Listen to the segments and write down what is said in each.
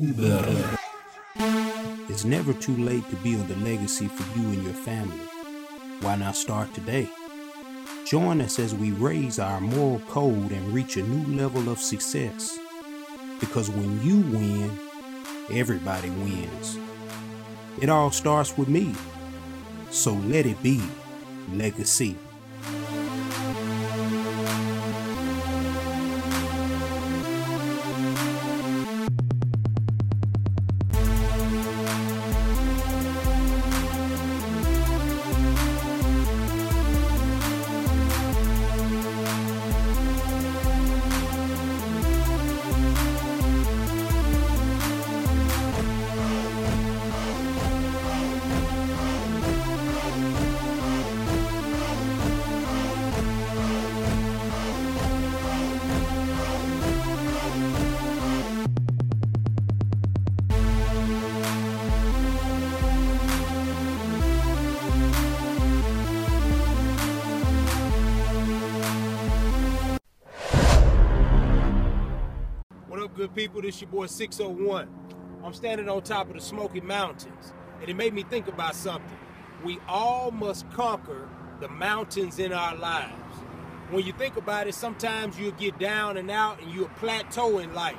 better. It's never too late to build a legacy for you and your family. Why not start today? Join us as we raise our moral code and reach a new level of success. Because when you win, everybody wins. It all starts with me. So let it be legacy. Good people, this your boy 601. I'm standing on top of the Smoky Mountains, and it made me think about something. We all must conquer the mountains in our lives. When you think about it, sometimes you'll get down and out and you'll plateau in life.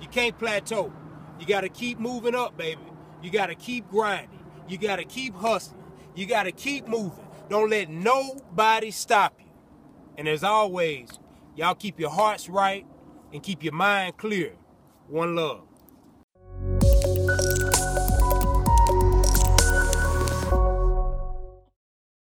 You can't plateau. You got to keep moving up, baby. You got to keep grinding. You got to keep hustling. You got to keep moving. Don't let nobody stop you. And as always, y'all keep your hearts right, and keep your mind clear. One love.